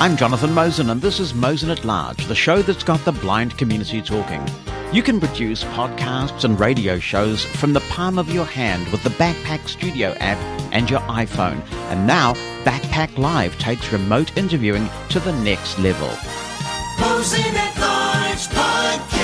I'm Jonathan Mosen, and this is Mosen at Large, the show that's got the blind community talking. You can produce podcasts and radio shows from the palm of your hand with the Backpack Studio app and your iPhone. And now, Backpack Live takes remote interviewing to the next level. Mosen at Large Podcast.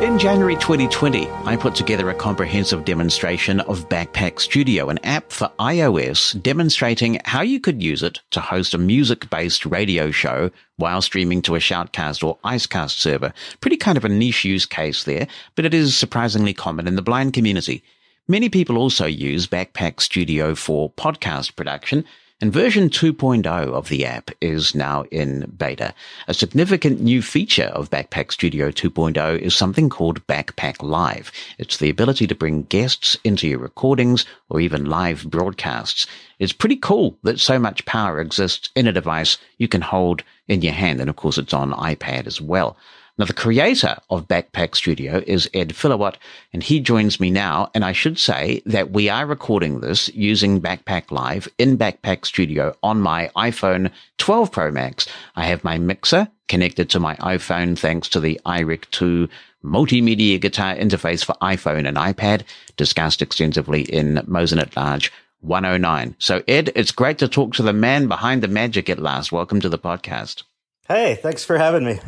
In January 2020, I put together a comprehensive demonstration of Backpack Studio, an app for iOS demonstrating how you could use it to host a music-based radio show while streaming to a Shoutcast or Icecast server. Pretty kind of a niche use case there, but it is surprisingly common in the blind community. Many people also use Backpack Studio for podcast production, and version 2.0 of the app is now in beta. A significant new feature of Backpack Studio 2.0 is something called Backpack Live. It's the ability to bring guests into your recordings or even live broadcasts. It's pretty cool that so much power exists in a device you can hold in your hand. And of course, it's on iPad as well. Now, the creator of Backpack Studio is Ed Filowat, and he joins me now. And I should say that we are recording this using Backpack Live in Backpack Studio on my iPhone 12 Pro Max. I have my mixer connected to my iPhone thanks to the iRig 2 multimedia guitar interface for iPhone and iPad, discussed extensively in Mosen at Large 109. So, Ed, it's great to talk to the man behind the magic at last. Welcome to the podcast. Hey, thanks for having me.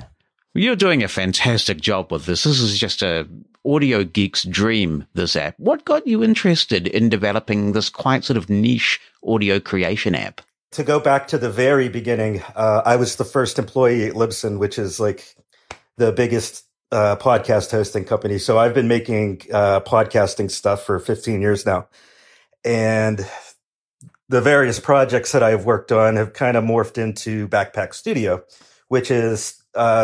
You're doing a fantastic job with this. This is just an audio geek's dream, this app. What got you interested in developing this quite sort of niche audio creation app? To go back to the very beginning, I was the first employee at Libsyn, which is like the biggest podcast hosting company. So I've been making podcasting stuff for 15 years now. And the various projects that I've worked on have kind of morphed into Backpack Studio, which is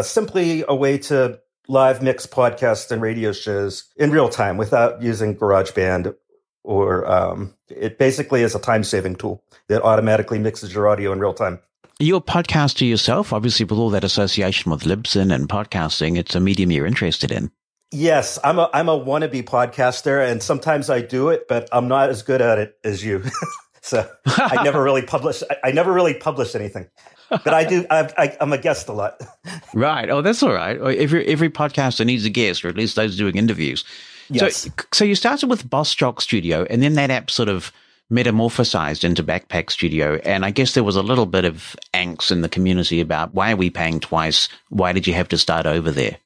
simply a way to live mix podcasts and radio shows in real time without using GarageBand, or it basically is a time-saving tool that automatically mixes your audio in real time. You're a podcaster yourself, obviously, with all that association with Libsyn and podcasting. It's a medium you're interested in. Yes, I'm a wannabe podcaster, and sometimes I do it, but I'm not as good at it as you. So I never really publish anything. But I do. I'm a guest a lot. Right. Oh, that's all right. Every podcaster needs a guest, or at least those doing interviews. Yes. So you started with Boss Jock Studio, and then that app sort of metamorphosized into Backpack Studio. And I guess there was a little bit of angst in the community about, why are we paying twice? Why did you have to start over there?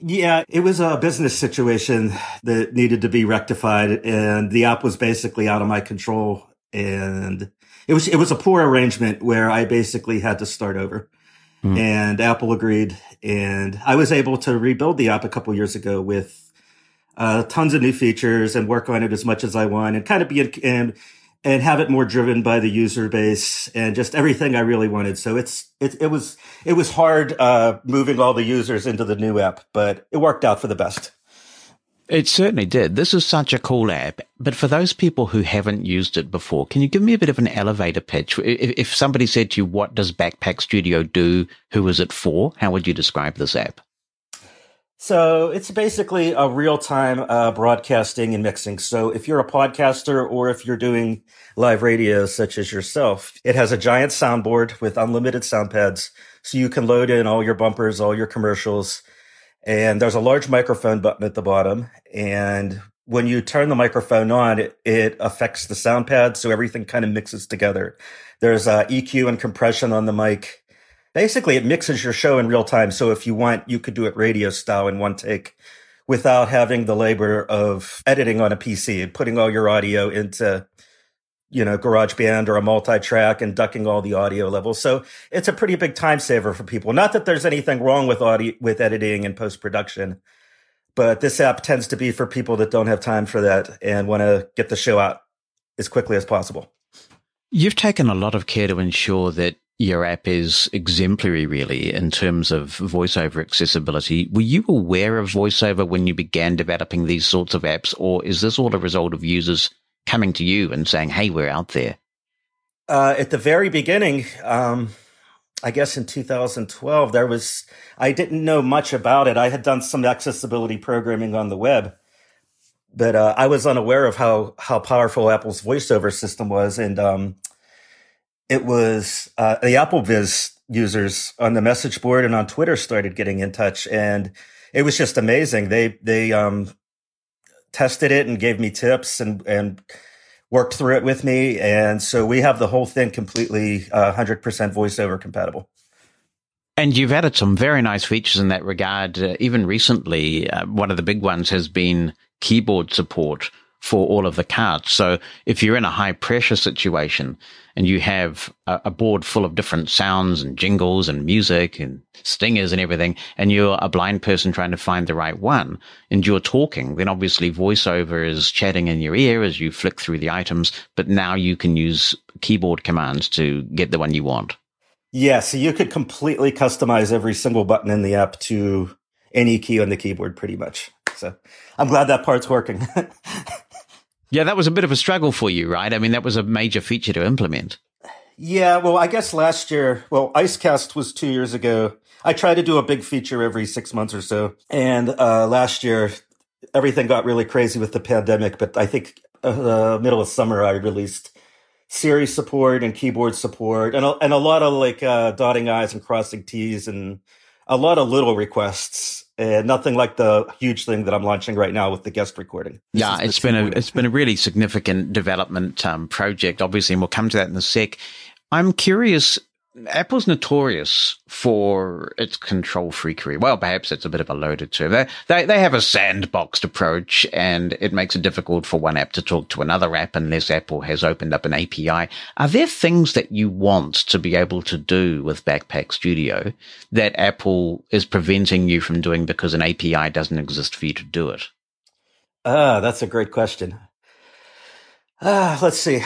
Yeah, it was a business situation that needed to be rectified, and the app was basically out of my control. And it was a poor arrangement where I basically had to start over, and Apple agreed. And I was able to rebuild the app a couple years ago with tons of new features and work on it as much as I want, and kind of and have it more driven by the user base and just everything I really wanted. So it was hard moving all the users into the new app, but it worked out for the best. It certainly did. This is such a cool app. But for those people who haven't used it before, can you give me a bit of an elevator pitch? If somebody said to you, what does Backpack Studio do? Who is it for? How would you describe this app? So it's basically a real-time broadcasting and mixing. So if you're a podcaster, or if you're doing live radio, such as yourself, it has a giant soundboard with unlimited sound pads. So you can load in all your bumpers, all your commercials. And there's a large microphone button at the bottom. And when you turn the microphone on, it affects the sound pad. So everything kind of mixes together. There's EQ and compression on the mic. Basically, it mixes your show in real time. So if you want, you could do it radio style in one take without having the labor of editing on a PC and putting all your audio into, GarageBand or a multi-track and ducking all the audio levels. So it's a pretty big time saver for people. Not that there's anything wrong with audio, with editing and post-production, but this app tends to be for people that don't have time for that and want to get the show out as quickly as possible. You've taken a lot of care to ensure that your app is exemplary, really, in terms of voiceover accessibility. Were you aware of voiceover when you began developing these sorts of apps, or is this all a result of users coming to you and saying, hey, we're out there? At the very beginning, I guess in 2012, I didn't know much about it. I had done some accessibility programming on the web, But I was unaware of how powerful Apple's voiceover system was. And it was the AppleVis users on the message board and on Twitter started getting in touch. And it was just amazing. They tested it and gave me tips and worked through it with me. And so we have the whole thing completely 100% voiceover compatible. And you've added some very nice features in that regard. Even recently, one of the big ones has been keyboard support for all of the cards. So if you're in a high-pressure situation and you have a board full of different sounds and jingles and music and stingers and everything, and you're a blind person trying to find the right one and you're talking, then obviously voiceover is chatting in your ear as you flick through the items, but now you can use keyboard commands to get the one you want. Yeah, so you could completely customize every single button in the app to any key on the keyboard, pretty much. So I'm glad that part's working. Yeah, that was a bit of a struggle for you, right? I mean, that was a major feature to implement. Yeah, well, I guess last year, Icecast was 2 years ago. I try to do a big feature every 6 months or so. And last year, everything got really crazy with the pandemic. But I think the middle of summer, I released Siri support and keyboard support and a lot of dotting I's and crossing T's and a lot of little requests and nothing like the huge thing that I'm launching right now with the guest recording. Yeah, it's been a really significant development project, obviously, and we'll come to that in a sec. I'm curious, Apple's notorious for its control-freakery. Well, perhaps that's a bit of a loaded term. They have a sandboxed approach, and it makes it difficult for one app to talk to another app unless Apple has opened up an API. Are there things that you want to be able to do with Backpack Studio that Apple is preventing you from doing because an API doesn't exist for you to do it? That's a great question. Let's see.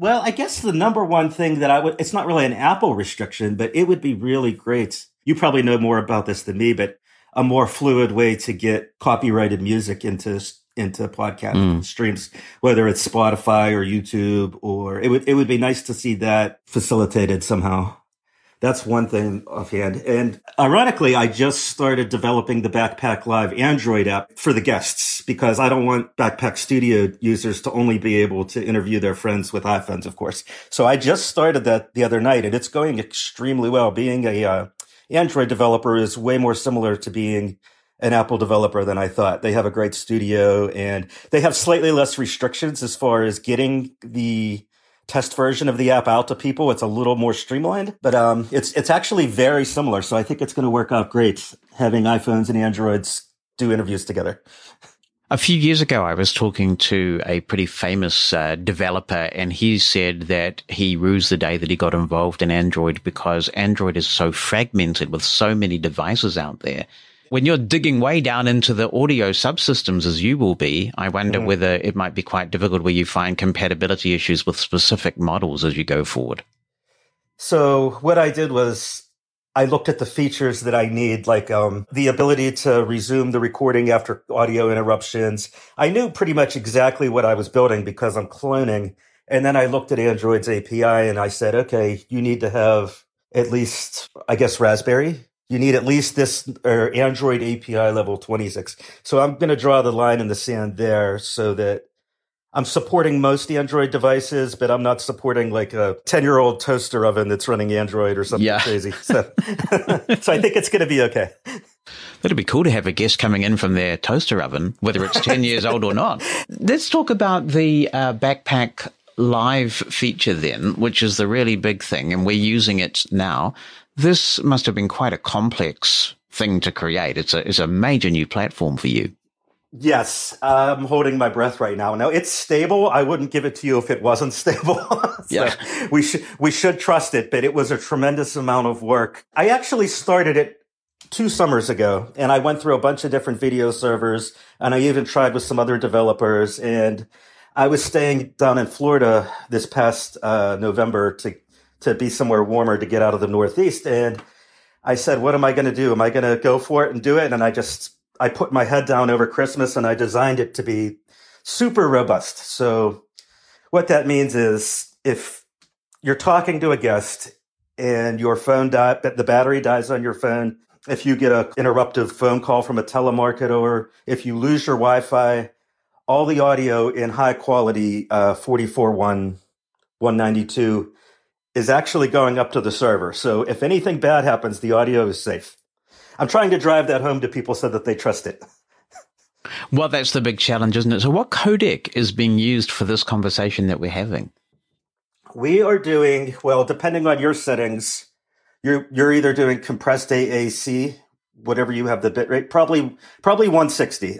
Well, I guess the number one thing that it's not really an Apple restriction, but it would be really great. You probably know more about this than me, but a more fluid way to get copyrighted music into podcast streams, whether it's Spotify or YouTube, or it would be nice to see that facilitated somehow. That's one thing offhand. And ironically, I just started developing the Backpack Live Android app for the guests because I don't want Backpack Studio users to only be able to interview their friends with iPhones, of course. So I just started that the other night and it's going extremely well. Being a Android developer is way more similar to being an Apple developer than I thought. They have a great studio and they have slightly less restrictions as far as getting the test version of the app out to people. It's a little more streamlined, but it's actually very similar. So I think it's going to work out great having iPhones and Androids do interviews together. A few years ago, I was talking to a pretty famous developer, and he said that he rues the day that he got involved in Android because Android is so fragmented with so many devices out there. When you're digging way down into the audio subsystems, as you will be, I wonder whether it might be quite difficult where you find compatibility issues with specific models as you go forward. So what I did was I looked at the features that I need, like the ability to resume the recording after audio interruptions. I knew pretty much exactly what I was building because I'm cloning. And then I looked at Android's API and I said, okay, you need to have at least, I guess, Raspberry. You need at least this or Android API level 26. So I'm going to draw the line in the sand there so that I'm supporting most Android devices, but I'm not supporting like a 10-year-old toaster oven that's running Android or something crazy. So, so I think it's going to be okay. That'd be cool to have a guest coming in from their toaster oven, whether it's 10 years old or not. Let's talk about the Backpack Live feature then, which is the really big thing, and we're using it now. This must have been quite a complex thing to create. It's a major new platform for you. Yes, I'm holding my breath right now. Now, it's stable. I wouldn't give it to you if it wasn't stable. We should trust it, but it was a tremendous amount of work. I actually started it 2 summers ago, and I went through a bunch of different video servers, and I even tried with some other developers. And I was staying down in Florida this past November to be somewhere warmer to get out of the Northeast. And I said, what am I going to do? Am I going to go for it and do it? And I put my head down over Christmas and I designed it to be super robust. So what that means is if you're talking to a guest and your phone the battery dies on your phone, if you get an interruptive phone call from a telemarketer, or if you lose your Wi-Fi, all the audio in high quality 44.1.192 is actually going up to the server. So if anything bad happens, the audio is safe. I'm trying to drive that home to people so that they trust it. Well, that's the big challenge, isn't it? So what codec is being used for this conversation that we're having? We are doing, well, depending on your settings, you're either doing compressed AAC, whatever you have the bitrate, probably 160.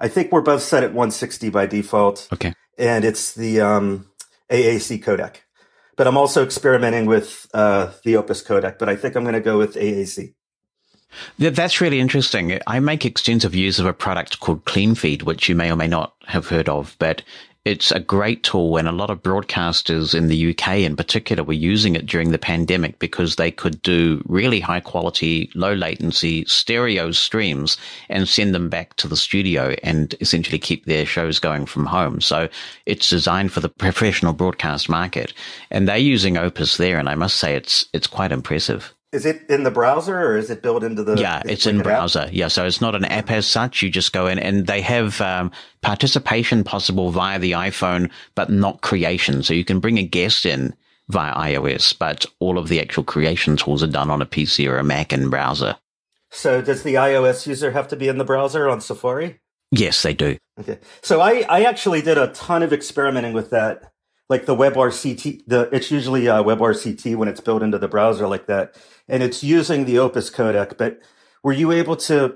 I think we're both set at 160 by default. Okay. And it's the AAC codec. But I'm also experimenting with the Opus codec, but I think I'm going to go with AAC. That's really interesting. I make extensive use of a product called CleanFeed, which you may or may not have heard of, but it's a great tool, and a lot of broadcasters in the UK in particular were using it during the pandemic because they could do really high quality, low latency stereo streams and send them back to the studio and essentially keep their shows going from home. So it's designed for the professional broadcast market, and they're using Opus there, and I must say it's quite impressive. Is it in the browser or is it built into the... Yeah, it's in browser. App? Yeah, so it's not an app as such. You just go in and they have participation possible via the iPhone, but not creation. So you can bring a guest in via iOS, but all of the actual creation tools are done on a PC or a Mac in browser. So does the iOS user have to be in the browser on Safari? Yes, they do. Okay. So I actually did a ton of experimenting with that. Like the WebRCT, it's usually WebRCT when it's built into the browser like that. And it's using the Opus codec. But were you able to,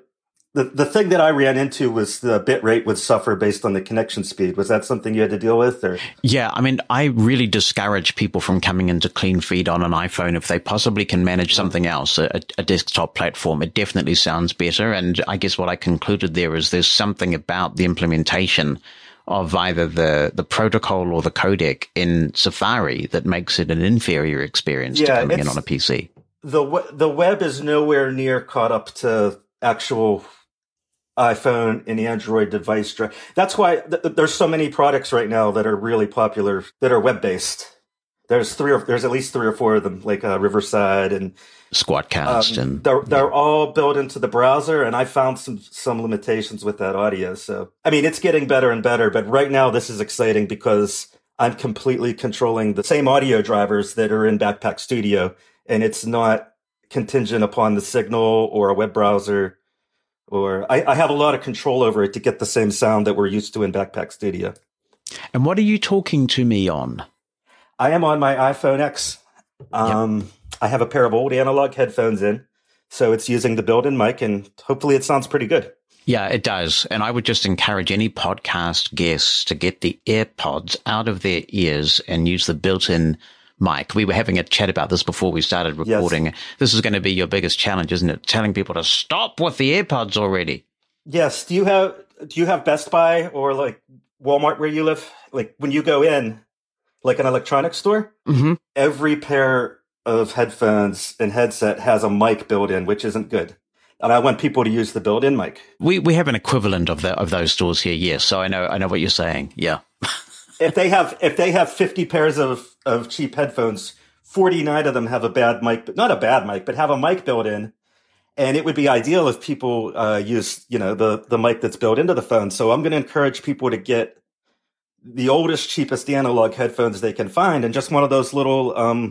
the thing that I ran into was the bitrate would suffer based on the connection speed. Was that something you had to deal with? Or? Yeah, I mean, I really discourage people from coming into CleanFeed on an iPhone if they possibly can manage something else, a desktop platform. It definitely sounds better. And I guess what I concluded there is there's something about the implementation of either the protocol or the codec in Safari that makes it an inferior experience to coming in on a PC. The web is nowhere near caught up to actual iPhone and Android device. That's why there's so many products right now that are really popular that are web-based. There's at least three or four of them, like Riverside and Squadcast, and they're all built into the browser. And I found some limitations with that audio. So I mean, it's getting better and better. But right now, this is exciting because I'm completely controlling the same audio drivers that are in Backpack Studio, and it's not contingent upon the signal or a web browser. Or I have a lot of control over it to get the same sound that we're used to in Backpack Studio. And what are you talking to me on? I am on my iPhone X. Yep. I have a pair of old analog headphones in, so it's using the built-in mic, and hopefully it sounds pretty good. Yeah, it does. And I would just encourage any podcast guests to get the AirPods out of their ears and use the built-in mic. We were having a chat about this before we started recording. Yes. This is going to be your biggest challenge, isn't it? Telling people to stop with the AirPods already. Yes. Do you have Best Buy or like Walmart where you live? Like when you go in, like an electronics store, mm-hmm. Every pair of headphones and headset has a mic built in, which isn't good. And I want people to use the built-in mic. We have an equivalent of those stores here, yes. So I know what you're saying. Yeah. If they have 50 pairs of cheap headphones, 49 of them have a bad mic, but not a bad mic, but have a mic built in. And it would be ideal if people use, the mic that's built into the phone. So I'm going to encourage people to get the oldest, cheapest analog headphones they can find, and just one of those little,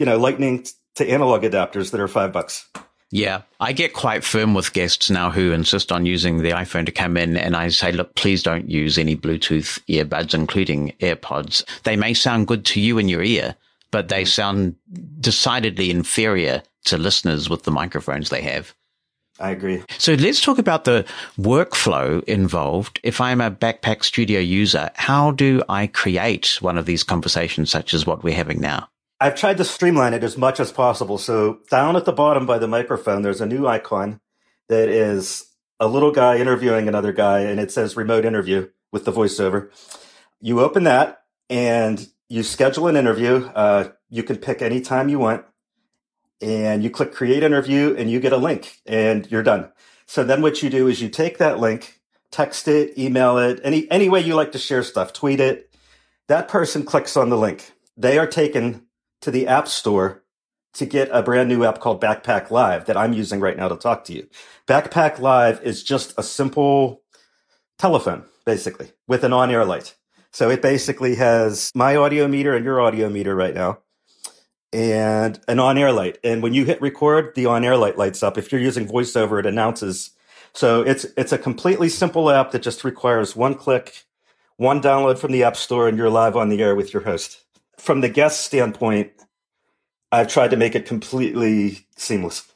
lightning to analog adapters that are $5. Yeah, I get quite firm with guests now who insist on using the iPhone to come in, and I say, look, please don't use any Bluetooth earbuds, including AirPods. They may sound good to you in your ear, but they sound decidedly inferior to listeners with the microphones they have. I agree. So let's talk about the workflow involved. If I'm a Backpack Studio user, how do I create one of these conversations such as what we're having now? I've tried to streamline it as much as possible. So down at the bottom by the microphone, there's a new icon that is a little guy interviewing another guy, and it says remote interview with the voiceover. You open that and you schedule an interview. You can pick any time you want. And you click create interview and you get a link and you're done. So then what you do is you take that link, text it, email it, any way you like to share stuff, tweet it. That person clicks on the link. They are taken to the app store to get a brand new app called Backpack Live that I'm using right now to talk to you. Backpack Live is just a simple telephone. basically, with an on-air light. So it basically has my audio meter and your audio meter right now and an on-air light. And when you hit record, the on-air light lights up. If you're using VoiceOver, it announces. So it's a completely simple app that just requires one click, one download from the App Store, and you're live on the air with your host. From the guest standpoint, I've tried to make it completely seamless.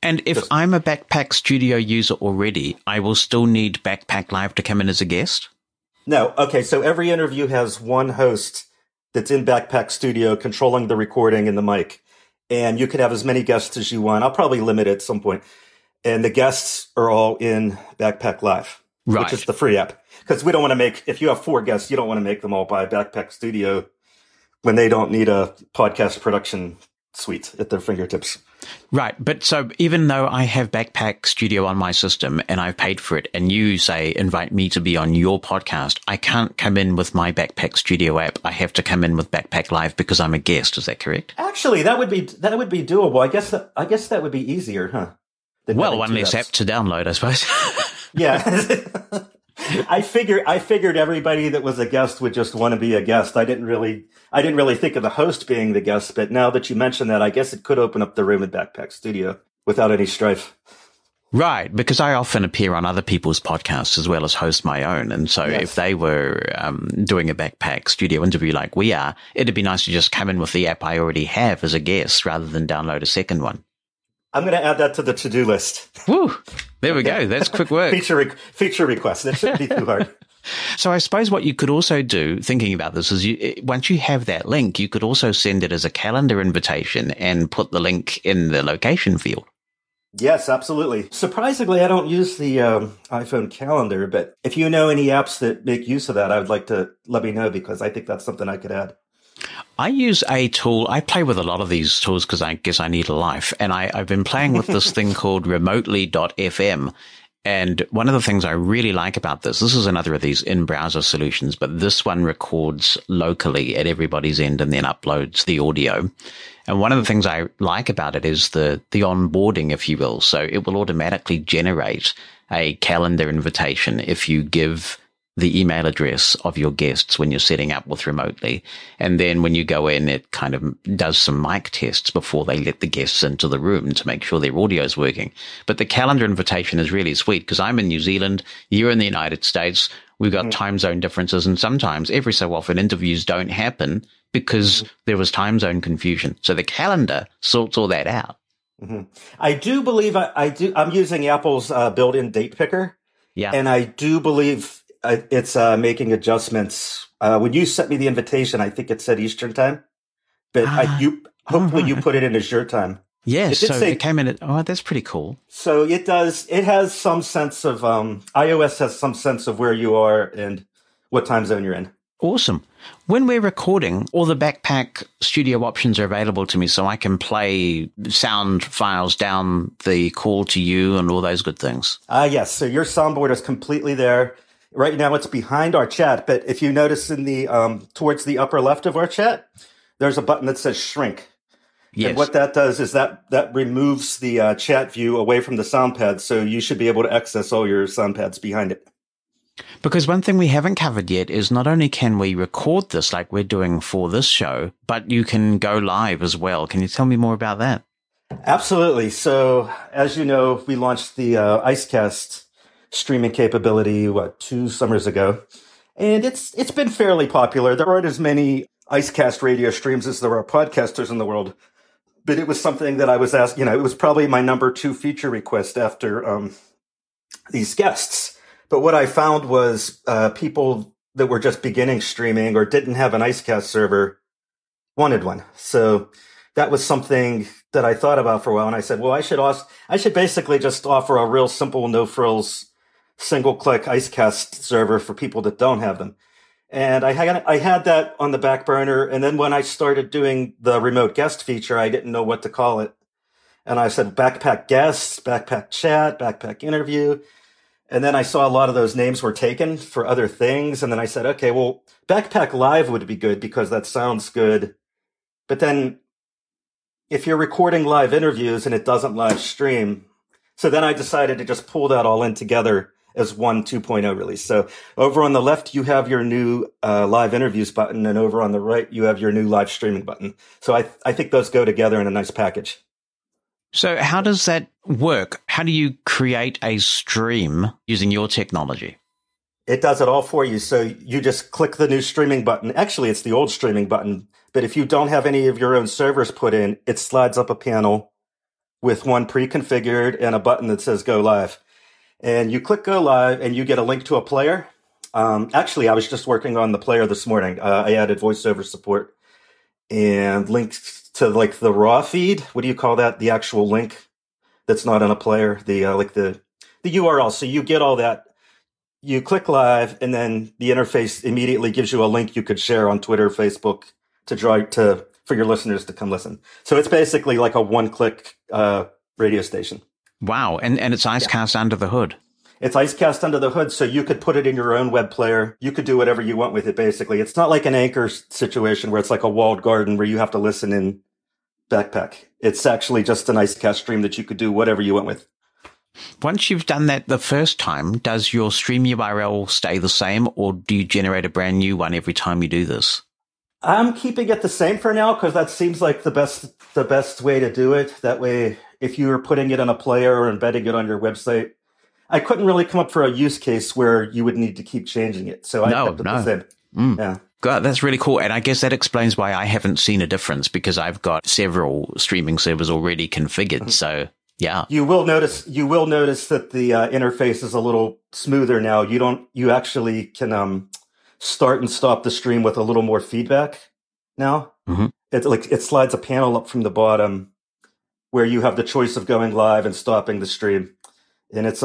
And if I'm a Backpack Studio user already, I will still need Backpack Live to come in as a guest? No. Okay, so every interview has one host that's in Backpack Studio controlling the recording and the mic. And you can have as many guests as you want. I'll probably limit it at some point. And the guests are all in Backpack Live, right, which is the free app. Because we don't want to make, if you have four guests, you don't want to make them all buy Backpack Studio when they don't need a podcast production suite at their fingertips. Right. But so even though I have Backpack Studio on my system and I've paid for it, and you say, invite me to be on your podcast, I can't come in with my Backpack Studio app. I have to come in with Backpack Live because I'm a guest. Is that correct? Actually, that would be doable. I guess that would be easier, huh? Well, one less app to download, I suppose. Yeah. I figured everybody that was a guest would just want to be a guest. I didn't really think of the host being the guest, but now that you mention that, I guess it could open up the room in Backpack Studio without any strife. Right, because I often appear on other people's podcasts as well as host my own. And so yes, if they were doing a Backpack Studio interview like we are, it'd be nice to just come in with the app I already have as a guest rather than download a second one. I'm going to add that to the to-do list. Woo! There we go. That's quick work. Feature requests. That shouldn't be too hard. So I suppose what you could also do, thinking about this, is once you have that link, you could also send it as a calendar invitation and put the link in the location field. Yes, absolutely. Surprisingly, I don't use the iPhone calendar, but if you know any apps that make use of that, I would like to let me know because I think that's something I could add. I use a tool. I play with a lot of these tools because I guess I need a life. And I've been playing with this thing called remotely.fm. And one of the things I really like about this is another of these in-browser solutions, but this one records locally at everybody's end and then uploads the audio. And one of the things I like about it is the onboarding, if you will. So it will automatically generate a calendar invitation if you give the email address of your guests when you're setting up with remotely. And then when you go in, it kind of does some mic tests before they let the guests into the room to make sure their audio is working. But the calendar invitation is really sweet because I'm in New Zealand, you're in the United States, we've got time zone differences. And sometimes every so often interviews don't happen because there was time zone confusion. So the calendar sorts all that out. Mm-hmm. I do believe I'm using Apple's built-in date picker. Yeah. And I do believe it's making adjustments. When you sent me the invitation, I think it said Eastern time, but you put it in Azure time. Yes, so it came in. Oh, that's pretty cool. So it does. It has some sense of iOS has some sense of where you are and what time zone you're in. Awesome. When we're recording, all the Backpack Studio options are available to me, so I can play sound files down the call to you and all those good things. Yes. So your soundboard is completely there. Right now, it's behind our chat, but if you notice in the towards the upper left of our chat, there's a button that says shrink. Yes. And what that does is that removes the chat view away from the sound pad, so you should be able to access all your sound pads behind it. Because one thing we haven't covered yet is not only can we record this like we're doing for this show, but you can go live as well. Can you tell me more about that? Absolutely. So, as you know, we launched the Icecast streaming capability, 2 summers ago. And it's been fairly popular. There aren't as many Icecast radio streams as there are podcasters in the world. But it was something that I was asked, it was probably my number 2 feature request after these guests. But what I found was people that were just beginning streaming or didn't have an Icecast server wanted one. So that was something that I thought about for a while. And I said, well, I should basically just offer a real simple, no-frills, single-click Icecast server for people that don't have them. And I had that on the back burner. And then when I started doing the remote guest feature, I didn't know what to call it. And I said Backpack Guests, Backpack Chat, Backpack Interview. And then I saw a lot of those names were taken for other things. And then I said, okay, well, Backpack Live would be good because that sounds good. But then if you're recording live interviews and it doesn't live stream, so then I decided to just pull that all in together as one 2.0 release. So over on the left, you have your new live interviews button, and over on the right, you have your new live streaming button. So I think those go together in a nice package. So how does that work? How do you create a stream using your technology? It does it all for you. So you just click the new streaming button. Actually, it's the old streaming button. But if you don't have any of your own servers put in, it slides up a panel with one pre-configured and a button that says go live. And you click go live and you get a link to a player. Actually, I was just working on the player this morning. I added voiceover support and links to like the raw feed. What do you call that? The actual link that's not on a player, the URL. So you get all that. You click live, and then the interface immediately gives you a link you could share on Twitter, Facebook for your listeners to come listen. So it's basically like a one-click radio station. Wow. And it's Icecast under the hood. It's Icecast under the hood, so you could put it in your own web player. You could do whatever you want with it, basically. It's not like an Anchor situation where it's like a walled garden where you have to listen in Backpack. It's actually just an Icecast stream that you could do whatever you want with. Once you've done that the first time, does your stream URL stay the same, or do you generate a brand new one every time you do this? I'm keeping it the same for now because that seems like the best way to do it. That way, if you were putting it on a player or embedding it on your website, I couldn't really come up for a use case where you would need to keep changing it. So I kept it the same. Mm. Yeah. God, that's really cool. And I guess that explains why I haven't seen a difference, because I've got several streaming servers already configured. Mm-hmm. So... yeah, you will notice that the interface is a little smoother now. You actually can start and stop the stream with a little more feedback now. Mm-hmm. It slides a panel up from the bottom where you have the choice of going live and stopping the stream, and it's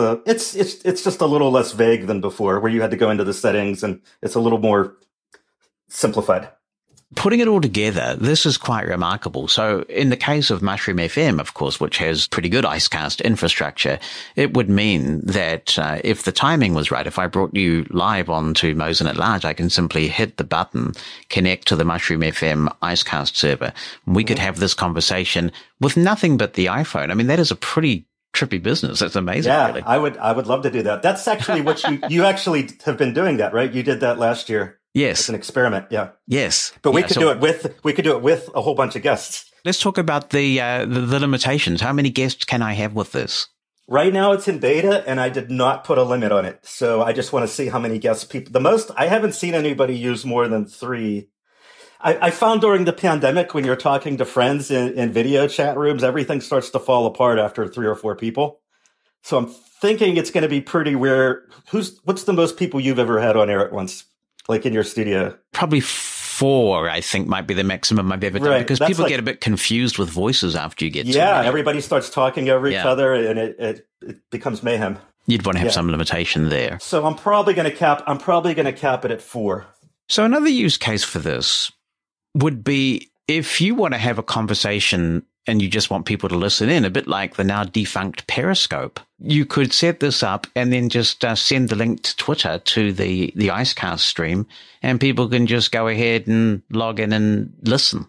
just a little less vague than before, where you had to go into the settings, and it's a little more simplified. Putting it all together, this is quite remarkable. So in the case of Mushroom FM, of course, which has pretty good Icecast infrastructure, it would mean that if the timing was right, if I brought you live onto Mosen at Large, I can simply hit the button, connect to the Mushroom FM Icecast server. We could have this conversation with nothing but the iPhone. I mean, that is a pretty trippy business. That's amazing. Yeah, really. I would love to do that. That's actually what you actually have been doing that, right? You did that last year. Yes. It's an experiment, yeah. Yes. But we could do it with a whole bunch of guests. Let's talk about the limitations. How many guests can I have with this? Right now it's in beta, and I did not put a limit on it. So I just want to see how many guests I haven't seen anybody use more than 3. I found during the pandemic, when you're talking to friends in video chat rooms, everything starts to fall apart after 3 or 4 people. So I'm thinking it's going to be pretty weird. What's the most people you've ever had on air at once? Like in your studio? Probably 4, I think, might be the maximum I've ever done. Right. Because people get a bit confused with voices after you get to it. Yeah, everybody starts talking over each other, and it becomes mayhem. You'd want to have some limitation there. So I'm probably going to cap it at 4. So another use case for this would be if you want to have a conversation and you just want people to listen in, a bit like the now defunct Periscope. You could set this up and then just send the link to Twitter to the Icecast stream, and people can just go ahead and log in and listen.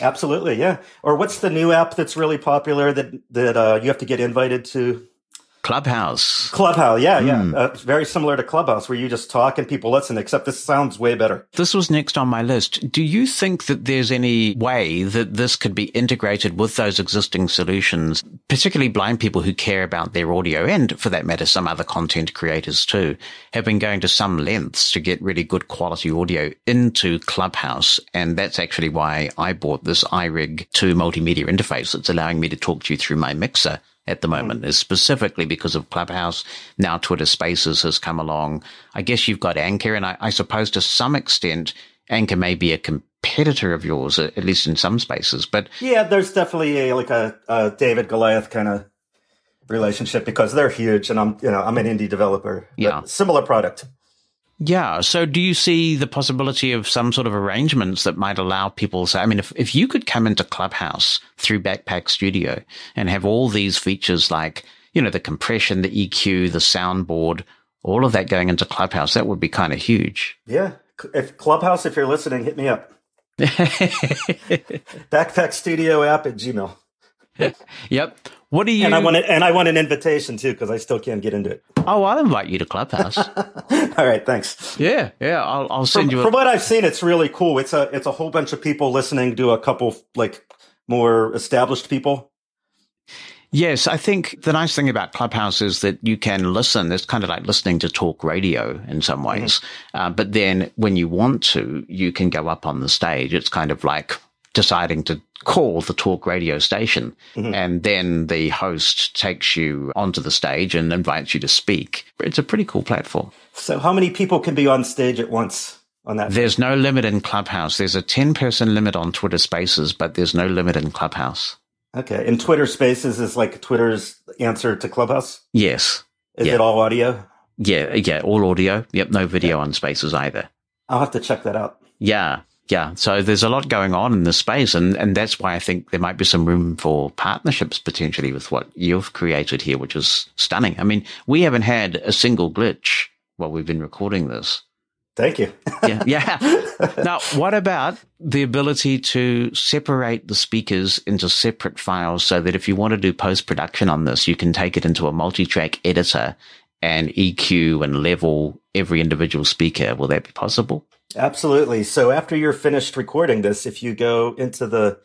Absolutely, yeah. Or what's the new app that's really popular that you have to get invited to? Clubhouse. Clubhouse, yeah. Very similar to Clubhouse, where you just talk and people listen, except this sounds way better. This was next on my list. Do you think that there's any way that this could be integrated with those existing solutions, particularly blind people who care about their audio and, for that matter, some other content creators too, have been going to some lengths to get really good quality audio into Clubhouse? And that's actually why I bought this iRig 2 multimedia interface that's allowing me to talk to you through my mixer at the moment, is specifically because of Clubhouse. Now Twitter Spaces has come along. I guess you've got Anchor, and I suppose to some extent Anchor may be a competitor of yours, at least in some spaces. But yeah, there's definitely a David Goliath kind of relationship, because they're huge, and I'm an indie developer. But similar product. Yeah. So do you see the possibility of some sort of arrangements that might allow people to, if you could come into Clubhouse through Backpack Studio and have all these features like, the compression, the EQ, the soundboard, all of that going into Clubhouse, that would be kind of huge. Yeah. Clubhouse, if you're listening, hit me up. Backpack Studio app at Gmail. Yep. What do you? And I want an invitation too, because I still can't get into it. Oh, I'll invite you to Clubhouse. All right, thanks. Yeah. I'll send you. From what I've seen, it's really cool. It's a whole bunch of people listening to a couple like more established people. Yes, I think the nice thing about Clubhouse is that you can listen. It's kind of like listening to talk radio in some ways. Mm-hmm. But then when you want to, you can go up on the stage. It's kind of like deciding to call the talk radio station. Mm-hmm. And then the host takes you onto the stage and invites you to speak. It's a pretty cool platform. So how many people can be on stage at once on that? There's no limit in Clubhouse. There's a 10-person limit on Twitter Spaces, but there's no limit in Clubhouse. Okay. And Twitter Spaces is like Twitter's answer to Clubhouse? Yes. Is it all audio? Yeah, all audio. Yep, no video on Spaces either. I'll have to check that out. Yeah. So there's a lot going on in the space, and that's why I think there might be some room for partnerships potentially with what you've created here, which is stunning. I mean, we haven't had a single glitch while we've been recording this. Thank you. Yeah. Now, what about the ability to separate the speakers into separate files so that if you want to do post-production on this, you can take it into a multi-track editor and EQ and level every individual speaker? Will that be possible? Absolutely. So after you're finished recording this, if you go into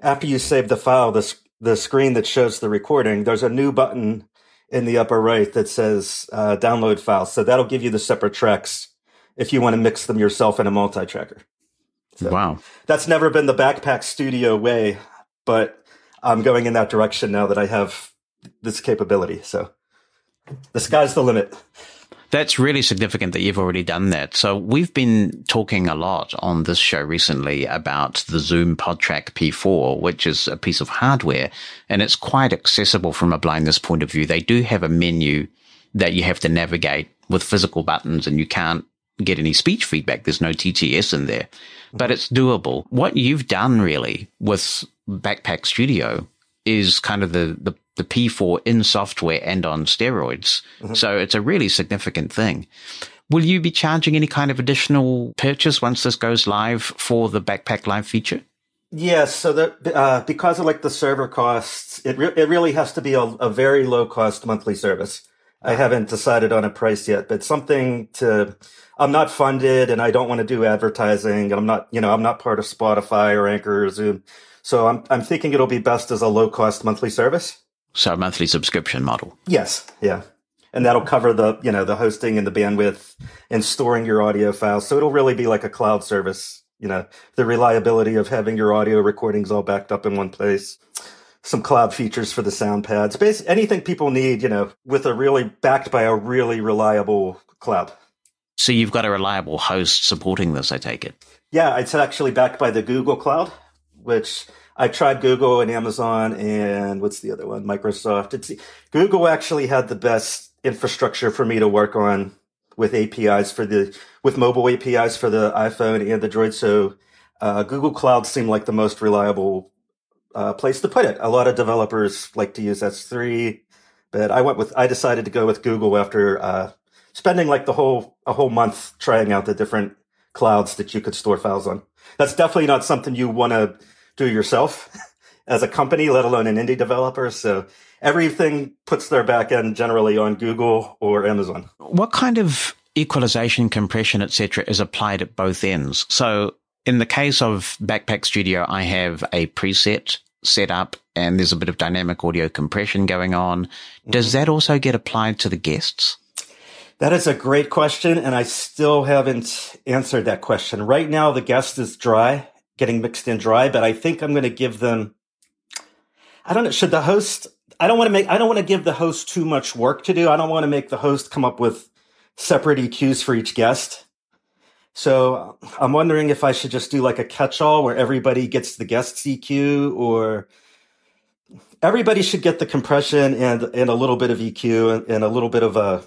after you save the file, the screen that shows the recording, there's a new button in the upper right that says download files. So that'll give you the separate tracks if you want to mix them yourself in a multi-tracker. So wow. That's never been the Backpack Studio way, but I'm going in that direction now that I have this capability. So the sky's the limit. That's really significant that you've already done that. So we've been talking a lot on this show recently about the Zoom PodTrack P4, which is a piece of hardware, and it's quite accessible from a blindness point of view. They do have a menu that you have to navigate with physical buttons, and you can't get any speech feedback. There's no TTS in there, but it's doable. What you've done really with Backpack Studio is kind of the P4 in software and on steroids. Mm-hmm. So it's a really significant thing. Will you be charging any kind of additional purchase once this goes live for the Backpack Live feature? Yes. So that because of like the server costs, it really has to be a very low cost monthly service. I haven't decided on a price yet, but I'm not funded and I don't want to do advertising and I'm not part of Spotify or Anchor or Zoom. So I'm thinking it'll be best as a low cost monthly service. So a monthly subscription model. Yes. Yeah. And that'll cover the hosting and the bandwidth and storing your audio files. So it'll really be like a cloud service, the reliability of having your audio recordings all backed up in one place. Some cloud features for the sound pads, basically anything people need, with backed by a really reliable cloud. So you've got a reliable host supporting this, I take it. Yeah, it's actually backed by the Google Cloud, which I tried Google and Amazon and what's the other one? Microsoft. Google actually had the best infrastructure for me to work on with APIs with mobile APIs for the iPhone and Android. So Google Cloud seemed like the most reliable place to put it. A lot of developers like to use S3, but I decided to go with Google after spending like a whole month trying out the different clouds that you could store files on. That's definitely not something you want to do yourself as a company, let alone an indie developer. So everything puts their back end generally on Google or Amazon. What kind of equalization, compression, etc., is applied at both ends? So in the case of Backpack Studio, I have a preset set up and there's a bit of dynamic audio compression going on. Does that also get applied to the guests? That is a great question, and I still haven't answered that question. Right now, the guest is dry, getting mixed in dry, but I think I'm going to give them – I don't know. Should the host – I don't want to give the host too much work to do. I don't want to make the host come up with separate EQs for each guest. So I'm wondering if I should just do like a catch-all where everybody gets the guest's EQ, or everybody should get the compression and a little bit of EQ and a little bit of a.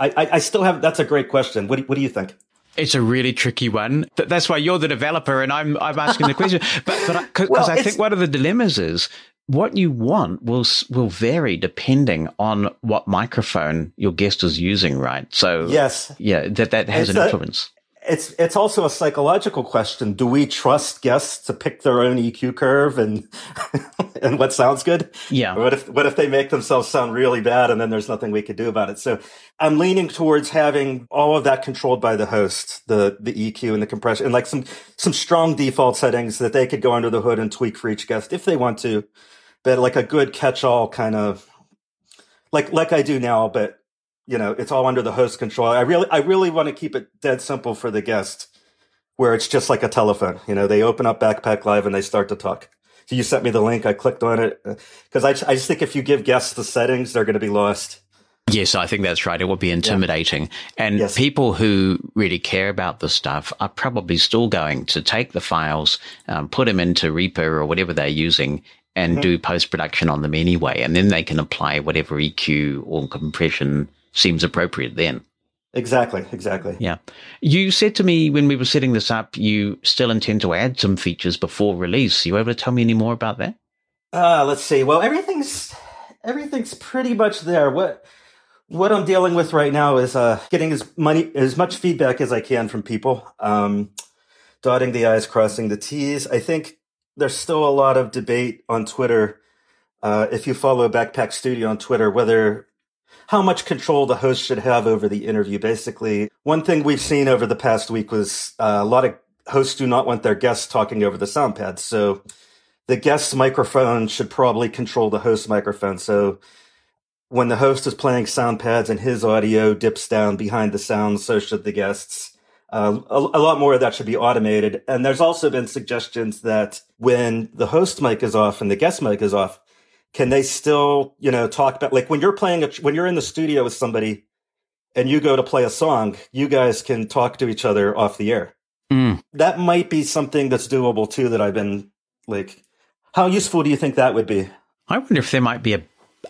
I still have. That's a great question. What do you think? It's a really tricky one. That's why you're the developer and I'm asking the question. Because I think one of the dilemmas is what you want will vary depending on what microphone your guest is using, right? So yes, yeah, that has an influence. It's also a psychological question. Do we trust guests to pick their own EQ curve and what sounds good? Yeah. Or what if they make themselves sound really bad and then there's nothing we could do about it? So I'm leaning towards having all of that controlled by the host, the EQ and the compression, and like some strong default settings that they could go under the hood and tweak for each guest if they want to, but like a good catch-all kind of like I do now, but you know, it's all under the host control. I really want to keep it dead simple for the guest, where it's just like a telephone. You know, they open up Backpack Live and they start to talk. So you sent me the link. I clicked on it because I just think if you give guests the settings, they're going to be lost. Yes, I think that's right. It would be intimidating. Yeah. And people who really care about this stuff are probably still going to take the files, put them into Reaper or whatever they're using, and do post-production on them anyway. And then they can apply whatever EQ or compression seems appropriate then. Exactly. Yeah. You said to me when we were setting this up, you still intend to add some features before release. You able to tell me any more about that? Let's see. Well, everything's pretty much there. What I'm dealing with right now is getting as much feedback as I can from people, dotting the I's, crossing the T's. I think there's still a lot of debate on Twitter. If you follow Backpack Studio on Twitter, how much control the host should have over the interview. Basically, one thing we've seen over the past week was a lot of hosts do not want their guests talking over the sound pads. So the guest's microphone should probably control the host's microphone. So when the host is playing sound pads and his audio dips down behind the sound, so should the guests. A lot more of that should be automated. And there's also been suggestions that when the host mic is off and the guest mic is off, can they still, you know, talk about, like when you're in the studio with somebody and you go to play a song, you guys can talk to each other off the air. Mm. That might be something that's doable too, that I've been like, how useful do you think that would be? I wonder if there might be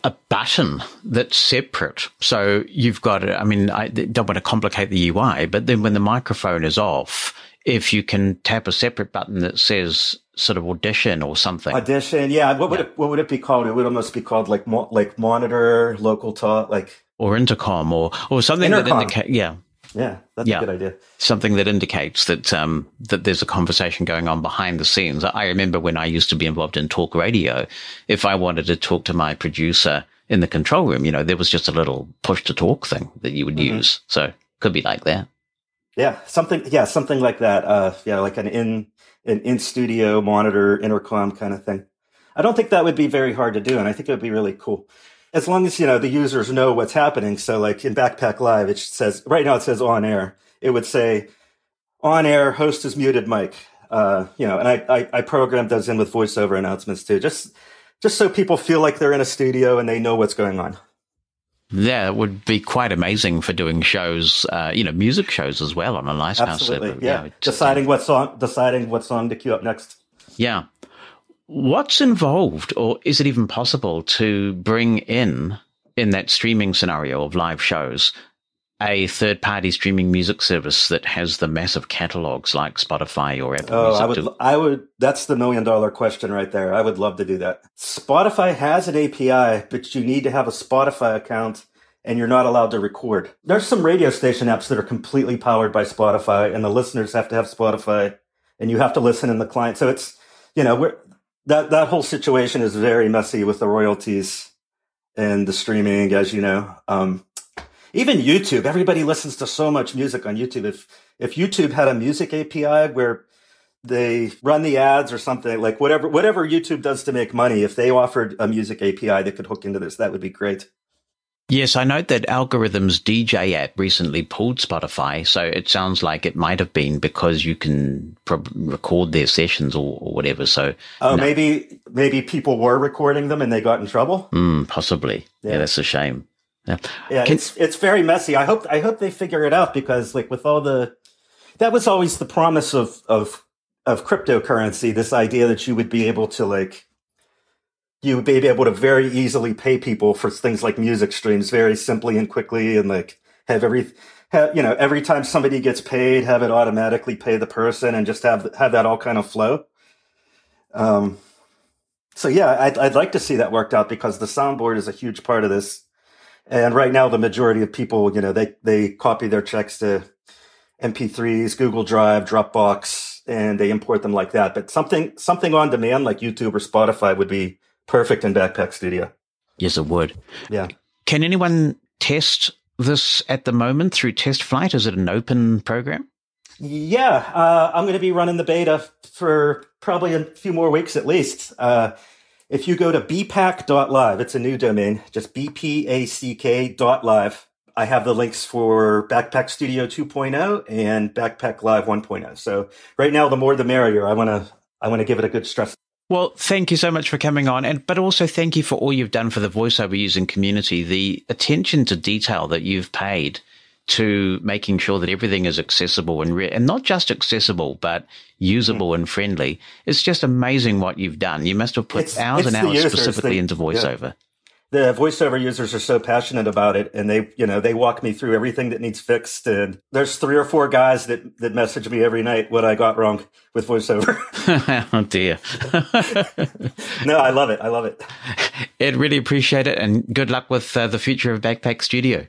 a button that's separate. So you've got, I don't want to complicate the UI, but then when the microphone is off, if you can tap a separate button that says sort of audition or something. Audition, yeah. What would it be called? It would almost be called like monitor, local talk, like or intercom or something intercom. That indicates. Yeah, yeah, that's a good idea. Something that indicates that that there's a conversation going on behind the scenes. I remember when I used to be involved in talk radio. If I wanted to talk to my producer in the control room, you know, there was just a little push to talk thing that you would use. So it could be like that. Yeah, something like that. Like an in studio monitor intercom kind of thing. I don't think that would be very hard to do, and I think it would be really cool as long as, you know, the users know what's happening. So like in Backpack Live, it says right now it says on air. It would say on air host is muted mic. And I programmed those in with voiceover announcements too, just so people feel like they're in a studio and they know what's going on. Yeah, it would be quite amazing for doing shows, music shows as well on a Icecast server. Yeah. Deciding what song to queue up next. Yeah. What's involved, or is it even possible to bring in that streaming scenario of live shows, a third-party streaming music service that has the massive catalogs like Spotify or Apple Music? That's the million-dollar question right there. I would love to do that. Spotify has an API, but you need to have a Spotify account, and you're not allowed to record. There's some radio station apps that are completely powered by Spotify, and the listeners have to have Spotify, and you have to listen in the client. So it's, you know, that whole situation is very messy with the royalties and the streaming, as you know. Even YouTube, everybody listens to so much music on YouTube. If YouTube had a music API where they run the ads or something, like whatever YouTube does to make money, if they offered a music API that could hook into this, that would be great. Yes, I note that Algorithm's DJ app recently pulled Spotify, so it sounds like it might have been because you can record their sessions or whatever. So, maybe people were recording them and they got in trouble? Possibly. Yeah, that's a shame. Yeah, it's very messy. I hope they figure it out, because like with all that was always the promise of cryptocurrency, this idea that you would be able to very easily pay people for things like music streams very simply and quickly, and like every time somebody gets paid, have it automatically pay the person and just have that all kind of flow. So yeah, I'd like to see that worked out, because the soundboard is a huge part of this. And right now, the majority of people, you know, they copy their checks to MP3s, Google Drive, Dropbox, and they import them like that. But something on demand like YouTube or Spotify would be perfect in Backpack Studio. Yes, it would. Yeah. Can anyone test this at the moment through test flight? Is it an open program? Yeah, I'm going to be running the beta for probably a few more weeks at least. If you go to bpack.live, it's a new domain, just bpack.live. I have the links for Backpack Studio 2.0 and Backpack Live 1.0. So right now, the more the merrier. I want to give it a good stress. Well, thank you so much for coming on, but also thank you for all you've done for the voiceover using community. The attention to detail that you've paid to making sure that everything is accessible and not just accessible, but usable and friendly. It's just amazing what you've done. You must have put hours and hours specifically into voiceover. Yeah. The voiceover users are so passionate about it, and they walk me through everything that needs fixed. And there's 3 or 4 guys that message me every night what I got wrong with voiceover. Oh dear. No, I love it. I love it. Ed, really appreciate it, and good luck with the future of Backpack Studio.